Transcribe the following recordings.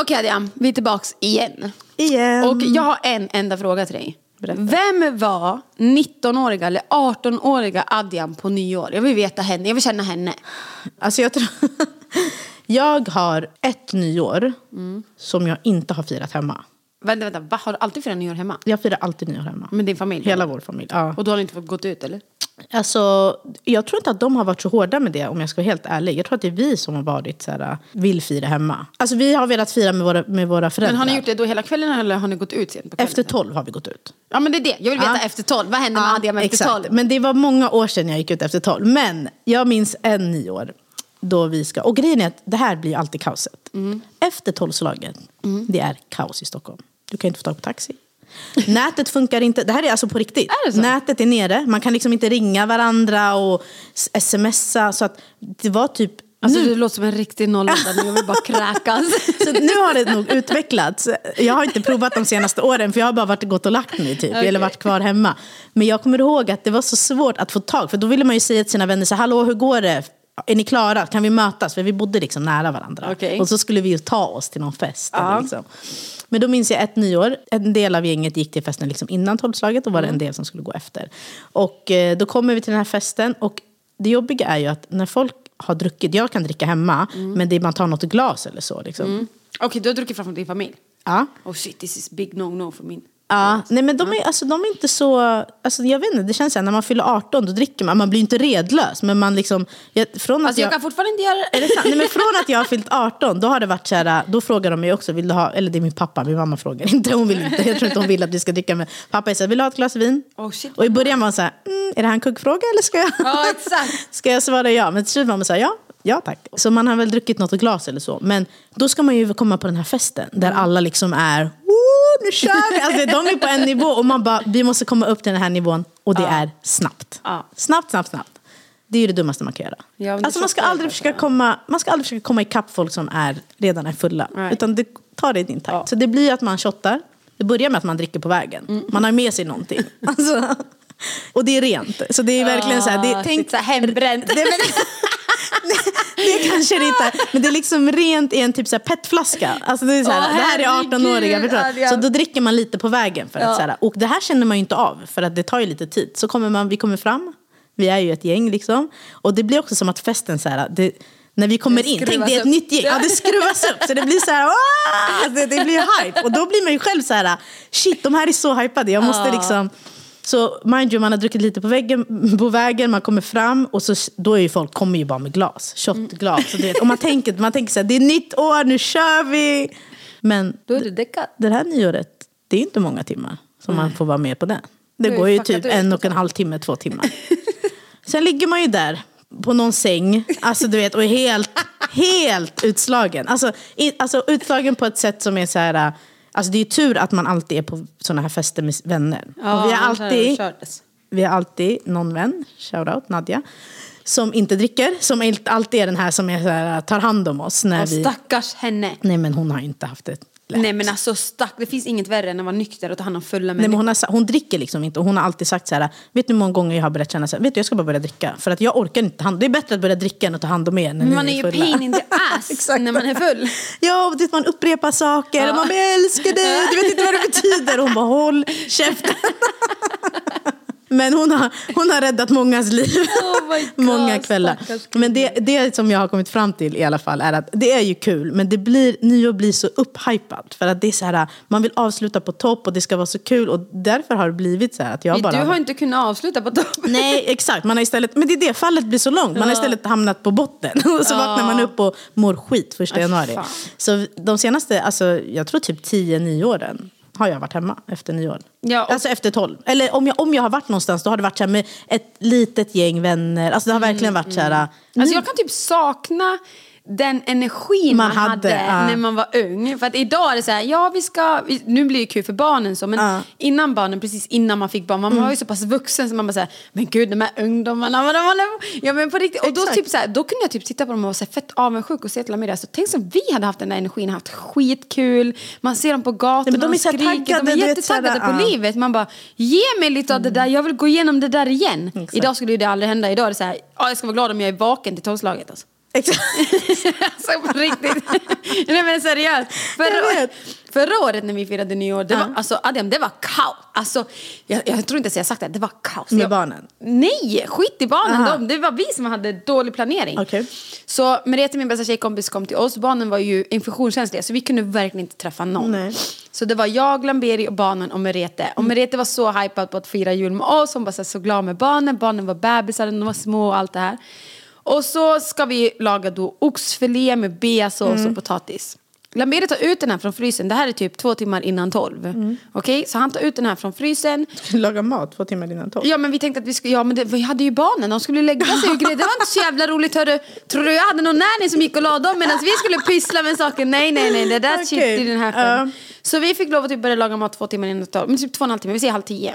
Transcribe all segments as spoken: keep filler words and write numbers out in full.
Okej, okay, Adiam, vi är tillbaks igen. Igen. Och jag har en enda fråga till dig. Berätta. Vem var nittonåriga eller artonåriga Adiam på nyår? Jag vill veta henne, jag vill känna henne. Alltså jag tror... jag har ett nyår mm. som jag inte har firat hemma. Vänta, vänta, va? Har du alltid firat nyår hemma? Jag firar alltid nyår hemma. Med din familj? Hela eller? Vår familj, ja. Och då har ni inte fått gått ut, eller? Alltså, jag tror inte att de har varit så hårda med det, om jag ska vara helt ärlig. Jag tror att det är vi som har varit så här, vill fira hemma. Alltså vi har velat fira med våra, med våra föräldrar. Men har ni gjort det då hela kvällen eller har ni gått ut sen? Efter tolv har vi gått ut. Ja, men det är det. Jag vill veta ja. Efter tolv. Vad hände ja, med Adiam efter exakt. tolv? Men det var många år sedan jag gick ut efter tolv. Men jag minns en nyår då vi ska... Och grejen är att det här blir alltid kaoset. Mm. Efter tolvslaget, mm. det är kaos i Stockholm. Du kan inte få tag på taxi. Nätet funkar inte. Det här är alltså på riktigt. Är det så? Nätet är nere. Man kan liksom inte ringa varandra och smsa. Så att det var typ... Alltså nu... du låter som en riktig nollanda. Nu vill bara kräkas. Så nu har det nog utvecklats. Jag har inte provat de senaste åren. För jag har bara varit gått och lagt mig typ. Okay. Eller varit kvar hemma. Men jag kommer ihåg att det var så svårt att få tag. För då ville man ju säga till sina vänner så här, hallå, hur går det? Är ni klara? Kan vi mötas? För vi bodde liksom nära varandra. Okay. Och så skulle vi ju ta oss till någon fest. Ja. Liksom. Men då minns jag ett nyår. En del av gänget gick till festen liksom innan tolvslaget. Och var det en del som skulle gå efter. Och då kommer vi till den här festen. Och det jobbiga är ju att när folk har druckit. Jag kan dricka hemma. Mm. Men det är man tar något glas eller så. Liksom. Mm. Okej, okay, du har druckit framför din familj? Ja. Oh shit, this is big no-no för min... Ja, nej men de är, alltså, de är inte så... Alltså, jag vet inte, det känns så här, när man fyller arton då dricker man, man blir inte redlös. Men man liksom... Jag, från att alltså jag, jag kan fortfarande inte göra det. Är det sant? Nej, men från att jag har fyllt arton, då har det varit så här, då frågar de mig också, vill du ha... Eller det är min pappa, min mamma frågar inte, hon vill inte. Jag tror inte hon vill att vi ska dricka med. Pappa säger, vill du ha ett glas vin? Oh, shit. Och i början var hon så här, mm, är det här en kuggfråga eller ska jag... Ja, exakt. Ska jag svara ja? Men till slut var hon så här, ja. Ja, tack. Så man har väl druckit något glas eller så. Men då ska man ju komma på den här festen. Där alla liksom är... Woo, nu kör vi! Alltså, de är på en nivå. Och man bara, vi måste komma upp till den här nivån. Och det ja. är snabbt. Ja. Snabbt, snabbt, snabbt. Det är ju det dummaste man kan göra. Ja, alltså, man ska aldrig försöka komma, man ska aldrig försöka komma ikapp folk som är, redan är fulla. Right. Utan det tar det i din takt. Ja. Så det blir att man shottar. Det börjar med att man dricker på vägen. Mm. Man har med sig någonting. Alltså... Och det är rent. Så det är verkligen så här, det är tänkt så här hembränt. Det, men, det kanske inte, men det är liksom rent i en typ så här petflaska. Alltså det är så här, oh, det här är arton-åriga jag... Så då dricker man lite på vägen för att ja. så här, och det här känner man ju inte av för att det tar ju lite tid. Så kommer man vi kommer fram. Vi är ju ett gäng liksom och det blir också som att festen så här det, när vi kommer in, tänk det är ett nytt gäng. Ja, det skruvas upp. Så det blir så här, det, det blir hype. Och då blir man ju själv så här, shit, de här är så hypade. Jag måste ja. liksom. Så mind you, man har druckit lite på väggen, på vägen, man kommer fram och så, då är ju folk, kommer ju bara med glas, shotglas. Mm. Och, och man tänker, man tänker så här, det är nytt år, nu kör vi. Men då är det, däckat. Det här nyåret, det är inte många timmar som mm. man får vara med på det. Det går ju typ en och en halv timme, två timmar. Sen ligger man ju där på någon säng, alltså du vet, och är helt, helt utslagen. Alltså, i, alltså utslagen på ett sätt som är så här... Alltså det är tur att man alltid är på såna här fester med vänner. Ja, och vi har alltid vi har alltid någon vän, shout out Nadia, som inte dricker, som alltid är den här som är så här, tar hand om oss när och vi stackars henne. Nej men hon har inte haft det. Lätt. Nej men alltså stack, det finns inget värre än att vara nykter och ta hand om fulla människor. Nej men hon, har, hon dricker liksom inte och hon har alltid sagt så här, vet du hur många gånger jag har börjat känna så här, vet du jag ska bara börja dricka för att jag orkar inte ta hand. Det är bättre att börja dricka än att ta hand om er när man är ju pain in the ass när man är full. Ja, vet man upprepar saker ja. och man älskar dig. Du vet inte vad det betyder. Hon bara håll käften. Men hon har, hon har räddat mångas liv. Oh my God, många kvällar. Men det, det som jag har kommit fram till i alla fall är att det är ju kul, men det blir nyår blir så upphypat för att det är så här, man vill avsluta på topp och det ska vara så kul, och därför har det blivit så här att jag men bara du har inte kunnat avsluta på topp. Nej, exakt. Man har istället, men det är det fallet blir så långt. Man har istället hamnat på botten och så vaknar man upp och mår skit första januari. Fan. Så de senaste, alltså jag tror typ tio nio åren har jag varit hemma efter nyår. Ja, och... Alltså efter tolv. Eller om jag, om jag har varit någonstans, då har det varit så här med ett litet gäng vänner. Alltså det har verkligen varit så här... Mm. Mm. Alltså jag kan typ sakna den energin man, man hade, hade uh. när man var ung. För att idag är det så här, ja vi ska... Nu blir det kul för barnen så, men uh. innan barnen, precis innan man fick barn, man mm. var ju så pass vuxen så man bara så här, men gud, de här ungdomarna, man, man, man. Ja men på riktigt. Exakt. Och då, typ så här, då kunde jag typ titta på dem och säga fett avundsjuk och se till dem med det. Så tänk som vi hade haft den där energin, haft skitkul. Man ser dem på gatan, nej, de är skriker, taggade, de är jättetaggade på uh. livet. Man bara, ge mig lite av det där, jag vill gå igenom det där igen. Exakt. Idag skulle ju det aldrig hända. Idag är det så här, ja jag ska vara glad om jag är vaken till tolvslaget alltså. Exakt. Alltså på riktigt. Nej men seriöst. Förra, förra året när vi firade nyår, det var, uh. alltså, Adiam, det var kaos. Alltså, jag, jag tror inte ens jag sagt det. Det var kaos. Med jag, barnen? Nej, skit i barnen. Uh-huh. De, det var vi som hade dålig planering. Okay. Så Merete, min bästa tjejkompis, kom till oss. Barnen var ju infektionskänsliga, så vi kunde verkligen inte träffa någon. Nej. Så det var jag, Lamberi och barnen och Merete. Och Merete var så hypad på att fira jul med oss. Hon var så, så glad med barnen. Barnen var bebisar, de var små och allt det här. Och så ska vi laga då oxfilé med beasås mm. och potatis. Lamberi tar ut den här från frysen. Det här är typ två timmar innan tolv. Mm. Okej, okay? Så han tar ut den här från frysen. Laga mat två timmar innan tolv. Ja, men vi tänkte att vi skulle... Ja, men det, vi hade ju barnen. De skulle lägga sig och grejer. Det var inte så jävla roligt, hörru. Tror du jag hade någon närning som gick och la dem medan vi skulle pyssla med saker? Nej, nej, nej. Det där okay. Shit i den här skön. Uh. Så vi fick lov att typ börja laga mat två timmar innan tolv. Men typ två och en halv timme. Vi ser halv tio.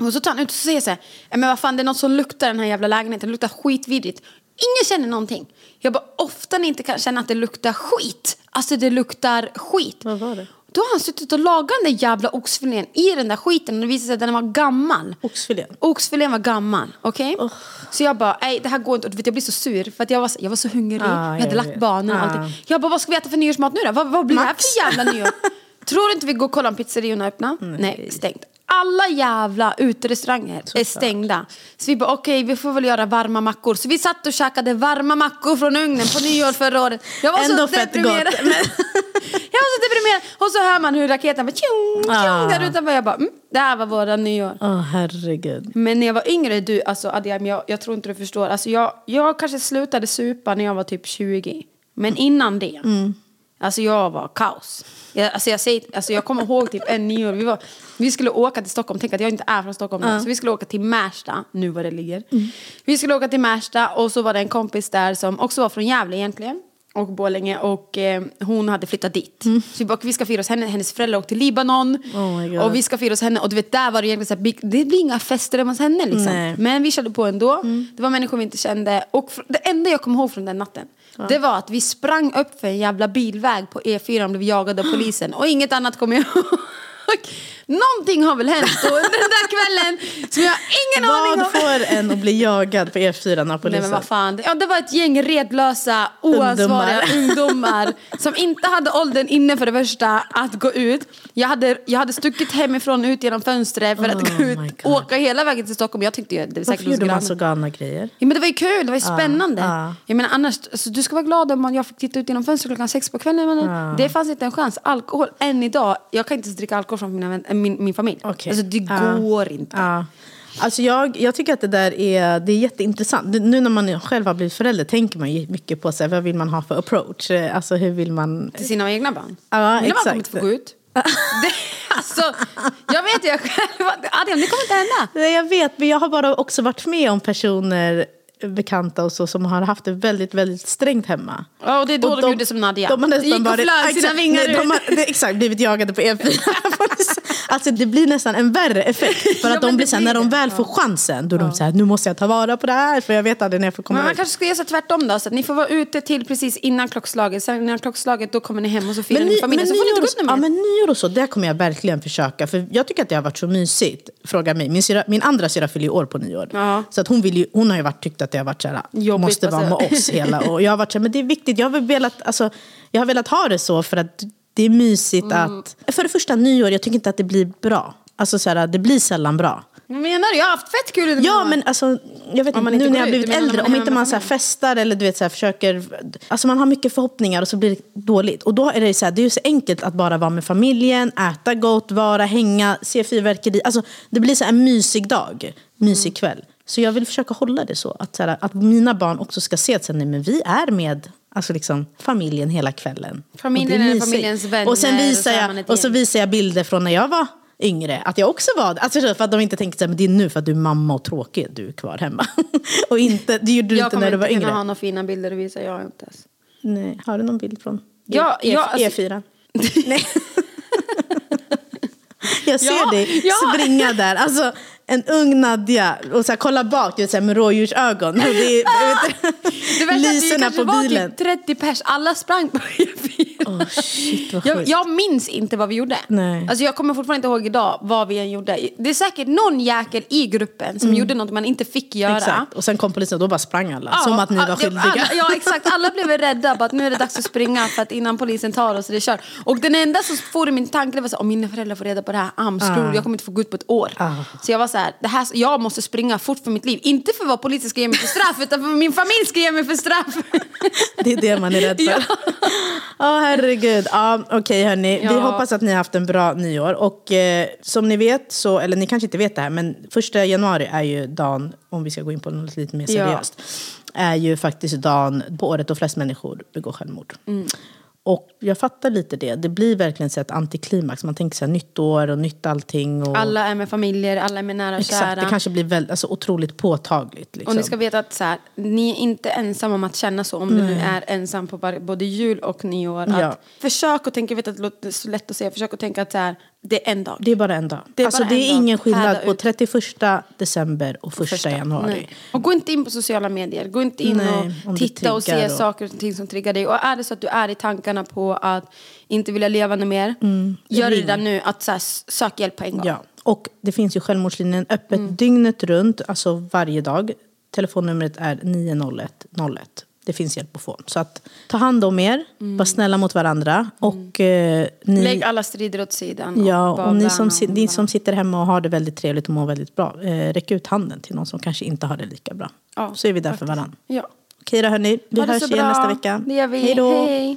Och så tar han ut och säger så här, men vad fan, det är något som luktar den här jävla lägenheten. Det luktar skitvidrigt. Ingen känner någonting. Jag bara, ofta ni inte kan känna att det luktar skit. Alltså det luktar skit. Vad var det? Då har han suttit och lagat den där jävla oxfilén i den där skiten. Och det visade sig att den var gammal. Oxfilén? Oxfilén var gammal, okej? Okay? Oh. Så jag bara, nej det här går inte. Och vet, jag blir så sur för att jag var, jag var så hungrig. Ah, jag hade lagt barnen och ah. allting. Jag bara, vad ska vi äta för nyårsmat nu då? Vad, vad blir Max? Det här för jävla nyår? Tror du inte vi går och kollar om pizzeriorna öppna? Nej, nej stängt. Alla jävla uterestauranger är stängda. Så vi bara, okej, okay, vi får väl göra varma mackor. Så vi satt och käkade varma mackor från ugnen på nyår förra året. Jag var ändå så deprimerad. Gott, men... jag var så deprimerad. Och så hör man hur raketen var tjung, tjung, där utanför. Jag bara, mm, det här var våra nyår. Åh, oh, herregud. Men när jag var yngre, du, alltså Adiam, jag, jag tror inte du förstår. Alltså jag, jag kanske slutade supa när jag var typ tjugo. Men innan det... Mm. Alltså jag var kaos. Jag, alltså jag, säger, alltså jag kommer ihåg typ en nyår. Vi, var, vi skulle åka till Stockholm. Tänk att jag inte är från Stockholm. Uh. Så vi skulle åka till Märsta. Nu var det ligger. Mm. Vi skulle åka till Märsta. Och så var det en kompis där som också var från Gävle egentligen. Och Borlänge. Och eh, hon hade flyttat dit. Mm. Så vi, bara, vi ska fira hos henne. Hennes föräldrar åkte till Libanon. Oh my God. Och vi ska fira hos henne. Och du vet, där var det egentligen så här, det blir inga fester hos henne liksom. Nej. Men vi körde på ändå. Mm. Det var människor vi inte kände. Och det enda jag kommer ihåg från den natten. Det var att vi sprang upp för en jävla bilväg på E fyra och blev jagade av polisen. Och inget annat kommer jag ihåg. Någonting har väl hänt och den där kvällen som jag har ingen vad aning om. Vad får en att bli jagad på E fyra av polisen? Nej, men vad fan. Ja, det var ett gäng redlösa, oansvariga ungdomar, ungdomar som inte hade åldern inne för det värsta att gå ut. Jag hade, jag hade stuckit hemifrån ut genom fönstret för att oh, gå ut och åka hela vägen till Stockholm. Jag tyckte ju, det var säkert något. Varför gjorde man så galna grejer? Ja, men det var ju kul, det var ju ah, spännande. Ah. Jag menar, annars, alltså, du ska vara glad om jag fick titta ut genom fönstret klockan sex på kvällen. Men ah. Det fanns inte en chans. Alkohol, än idag. Jag kan inte dricka alkohol från mina vänner. Min, min familj. Okay. Alltså det uh, går inte. Uh. Alltså jag, jag tycker att det där är, det är jätteintressant. Nu när man själv har blivit förälder tänker man ju mycket på sig. Vad vill man ha för approach? Alltså hur vill man... Till sina egna barn? Ja, uh, exakt. Mina barn kommer få gå ut. Det, alltså, jag vet ju jag själv. Adiam, det kommer inte hända. Nej, jag vet. Men jag har bara också varit med om personer... bekanta och så som har haft det väldigt väldigt strängt hemma. Ja, och det är då och de, de gjorde som Nadia. De har nästan bara sina vingar ut. De har, det, exakt, blivit jagade på E fyra. Alltså det blir nästan en värre effekt för att ja, de blir sen när de väl ja. får chansen då ja. de säger nu måste jag ta vara på det här för jag vet aldrig när jag får komma. Men man ut. Kanske ska göra så tvärtom då så att ni får vara ute till precis innan klockslaget. Sen innan klockslaget då kommer ni hem och så firar ni med familjen så får ni gå ut med. Ja, men nyår och så där kommer jag verkligen försöka för jag tycker att det har varit så mysigt. Fråga mig. Min syra, min andra syra fyller ju år på nyår. Ja. Så att hon vill ju, hon har ju varit tyckt att jag har varit såhär, jobbigt, måste vara med oss hela och jag har varit såhär, men det är viktigt, jag har velat alltså, jag har velat ha det så för att det är mysigt mm. att, för det första nyår jag tycker inte att det blir bra alltså såhär, det blir sällan bra. Men menar du, jag har haft fett kul. Ja, men alltså, jag vet inte, nu när jag har blivit äldre, om inte man så här festar eller du vet så här försöker, alltså man har mycket förhoppningar och så blir det dåligt. Och då är det så här, det är ju så enkelt att bara vara med familjen, äta gott, vara, hänga, se fyrverkeri. Alltså, det blir så här en mysig dag, mysig kväll. Så jag vill försöka hålla det så att, så här, att mina barn också ska se att så här, nej, men vi är med alltså liksom, familjen hela kvällen. Familjen är, är familjens vänner. Och sen visar och jag, och så visar jag bilder från när jag var yngre. Att jag också var... Alltså för att de inte tänkte att det är nu för att du är mamma och tråkig. Du är kvar hemma. Och inte, det gjorde du inte när du var yngre. Jag kommer inte kunna ha några fina bilder, det visar jag inte. Nej, har du någon bild från ja, e, jag, alltså... E fyra? Nej. Jag ser ja, dig ja. springa där. Alltså... En ung Nadia och så här, kolla bak så här, med rådjursögon. Och det, ah! det lyserna på bilen. Det var typ trettio pers. Alla sprang på E fyra. Oh, shit, vad jag, jag minns inte vad vi gjorde. Nej. Alltså, jag kommer fortfarande inte ihåg idag vad vi än gjorde. Det är säkert någon jäkel i gruppen som mm. gjorde något man inte fick göra. Exakt. Och sen kom polisen och då bara sprang alla. Ja, som att ni var skyldiga. Alla, ja, exakt. Alla blev rädda på att nu är det dags att springa för att innan polisen tar oss och det kör. Och den enda som får i min tanke var så om mina föräldrar får reda på det här amskor. Ah. Jag kommer inte få gå ut på ett år. Ah. Så jag var så det här, jag måste springa fort för mitt liv. Inte för vad polisen ska ge mig för straff utan för min familj ska ge mig för straff. Det är det man är rädd för. Ja, oh, herregud. Ah, Okej okay, hörni, ja. vi hoppas att ni har haft en bra nyår. Och eh, som ni vet så, eller ni kanske inte vet det här, men första januari är ju dagen, om vi ska gå in på något lite mer seriöst ja. Är ju faktiskt dagen på året då flest människor begår självmord. Mm. Och jag fattar lite det. Det blir verkligen så ett antiklimax. Man tänker så här nytt år och nytt allting. Och... Alla är med familjer, alla är med nära och exakt, kära. Det kanske blir väldigt, alltså, otroligt påtagligt. Liksom. Och ni ska veta att så här, ni är inte ensam om att känna så. Om mm. du nu är ensam på både jul och nyår. Att ja. Försök att tänka, jag vet att det låter så lätt att säga. Försök att tänka att så här, det är en dag. Det är bara en dag. Det är, alltså, det är ingen skillnad på trettioförsta december och första januari. Nej. Och gå inte in på sociala medier. Gå inte in nej, och titta och se och... saker och ting som triggar dig. Och är det så att du är i tankarna på att inte vilja leva något mer. Mm. Gör det redan nu att så här, sök hjälp på en gång. Ja. Och det finns ju självmordslinjen öppet mm. dygnet runt. Alltså varje dag. Telefonnumret är nio noll ett noll ett. Det finns hjälp att få. Så att ta hand om er. Mm. Var snälla mot varandra. Och, mm. eh, ni, lägg alla strider åt sidan. Ja, och, och ni, som, och ni som sitter hemma och har det väldigt trevligt och mår väldigt bra. Eh, räck ut handen till någon som kanske inte har det lika bra. Ja, så är vi där faktiskt. För varandra. Ja. Okej då hörni. Vi hörs igen bra. Nästa vecka. Det gör vi. Hej då. Hej.